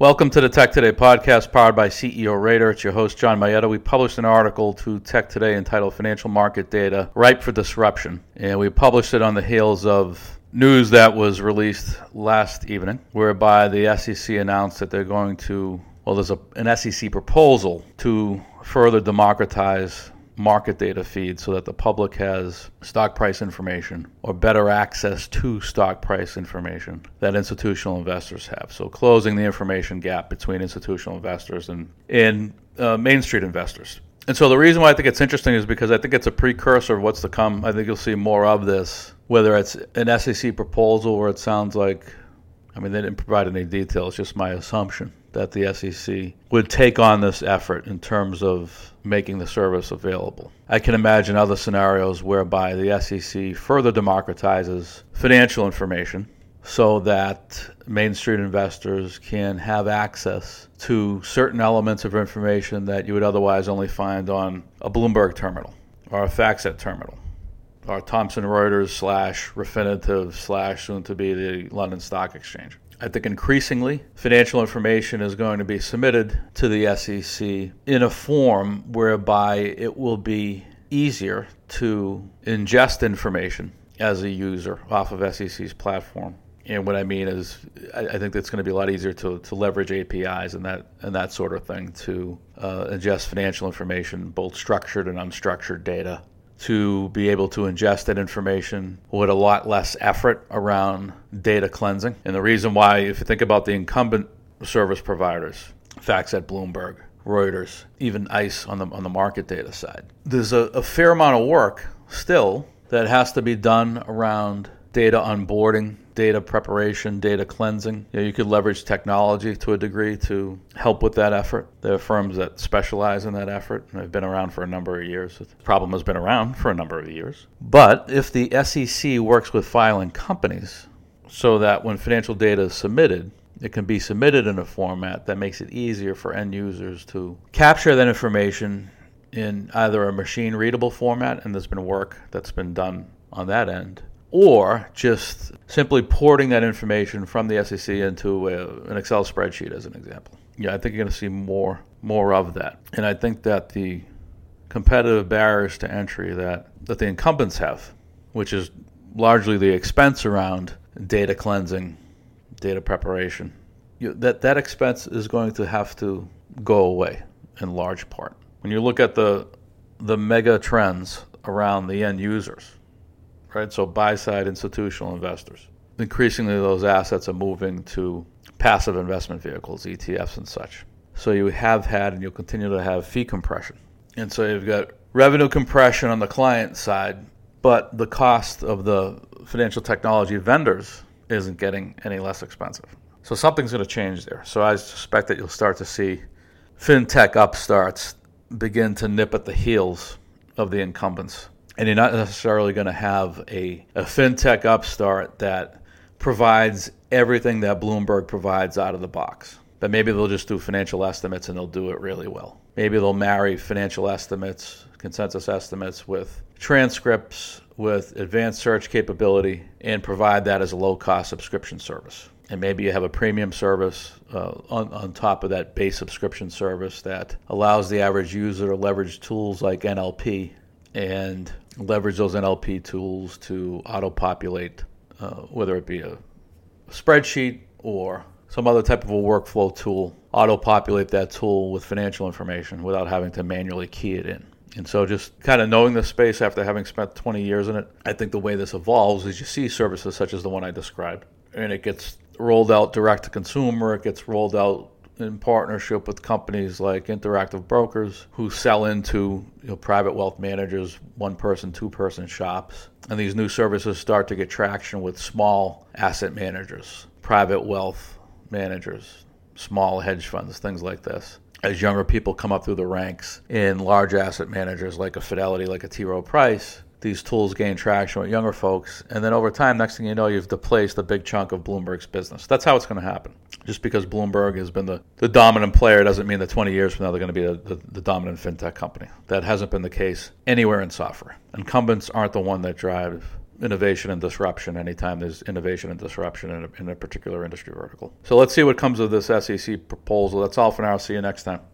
Welcome to the Tech Today podcast powered by CEO Radar. It's your host, John Maeda. We published an article to Tech Today entitled Financial Market Data Ripe for Disruption. And we published it on the heels of news that was released last evening, whereby the SEC announced that they're going to, there's an SEC proposal to further democratize market data feed so that the public has stock price information or better access to stock price information that institutional investors have. So closing the information gap between institutional investors and Main Street investors. And so the reason why I think it's interesting is because I think it's a precursor of what's to come. I think you'll see more of this, whether it's an SEC proposal where it sounds like, they didn't provide any details, just my assumption that the SEC would take on this effort in terms of making the service available. I can imagine other scenarios whereby the SEC further democratizes financial information so that Main Street investors can have access to certain elements of information that you would otherwise only find on a Bloomberg terminal or a FactSet terminal or Thomson Reuters / Refinitiv / soon to be the London Stock Exchange. I think increasingly, financial information is going to be submitted to the SEC in a form whereby it will be easier to ingest information as a user off of SEC's platform. And what I mean is, I think it's going to be a lot easier to leverage APIs and that sort of thing to ingest financial information, both structured and unstructured data, to be able to ingest that information with a lot less effort around data cleansing. And the reason why, if you think about the incumbent service providers, FactSet, Bloomberg, Reuters, even ICE on the market data side, there's a fair amount of work still that has to be done around data onboarding, data preparation, data cleansing. You could leverage technology to a degree to help with that effort. There are firms that specialize in that effort, and they've been around for a number of years. The problem has been around for a number of years. But if the SEC works with filing companies so that when financial data is submitted, it can be submitted in a format that makes it easier for end users to capture that information in either a machine-readable format, and there's been work that's been done on that end, or just simply porting that information from the SEC into an Excel spreadsheet, as an example. Yeah, I think you're going to see more of that. And I think that the competitive barriers to entry that the incumbents have, which is largely the expense around data cleansing, data preparation, that expense is going to have to go away in large part. When you look at the mega trends around the end users, right? So buy-side institutional investors. Increasingly, those assets are moving to passive investment vehicles, ETFs and such. So you have had and you'll continue to have fee compression. And so you've got revenue compression on the client side, but the cost of the financial technology vendors isn't getting any less expensive. So something's going to change there. So I suspect that you'll start to see fintech upstarts begin to nip at the heels of the incumbents. And you're not necessarily going to have a fintech upstart that provides everything that Bloomberg provides out of the box. But maybe they'll just do financial estimates and they'll do it really well. Maybe they'll marry financial estimates, consensus estimates with transcripts, with advanced search capability, and provide that as a low-cost subscription service. And maybe you have a premium service on top of that base subscription service that allows the average user to leverage tools like NLP and leverage those NLP tools to auto-populate, whether it be a spreadsheet or some other type of a workflow tool, auto-populate that tool with financial information without having to manually key it in. And so just kind of knowing this space after having spent 20 years in it, I think the way this evolves is you see services such as the one I described, and it gets rolled out direct to consumer, it gets rolled out in partnership with companies like Interactive Brokers who sell into private wealth managers, one-person, two-person shops. And these new services start to get traction with small asset managers, private wealth managers, small hedge funds, things like this. As younger people come up through the ranks in large asset managers like a Fidelity, like a T. Rowe Price, these tools gain traction with younger folks. And then over time, next thing you know, you've displaced a big chunk of Bloomberg's business. That's how it's going to happen. Just because Bloomberg has been the dominant player doesn't mean that 20 years from now they're going to be the dominant fintech company. That hasn't been the case anywhere in software. Incumbents aren't the one that drive innovation and disruption anytime there's innovation and disruption in a particular industry vertical. So let's see what comes of this SEC proposal. That's all for now. See you next time.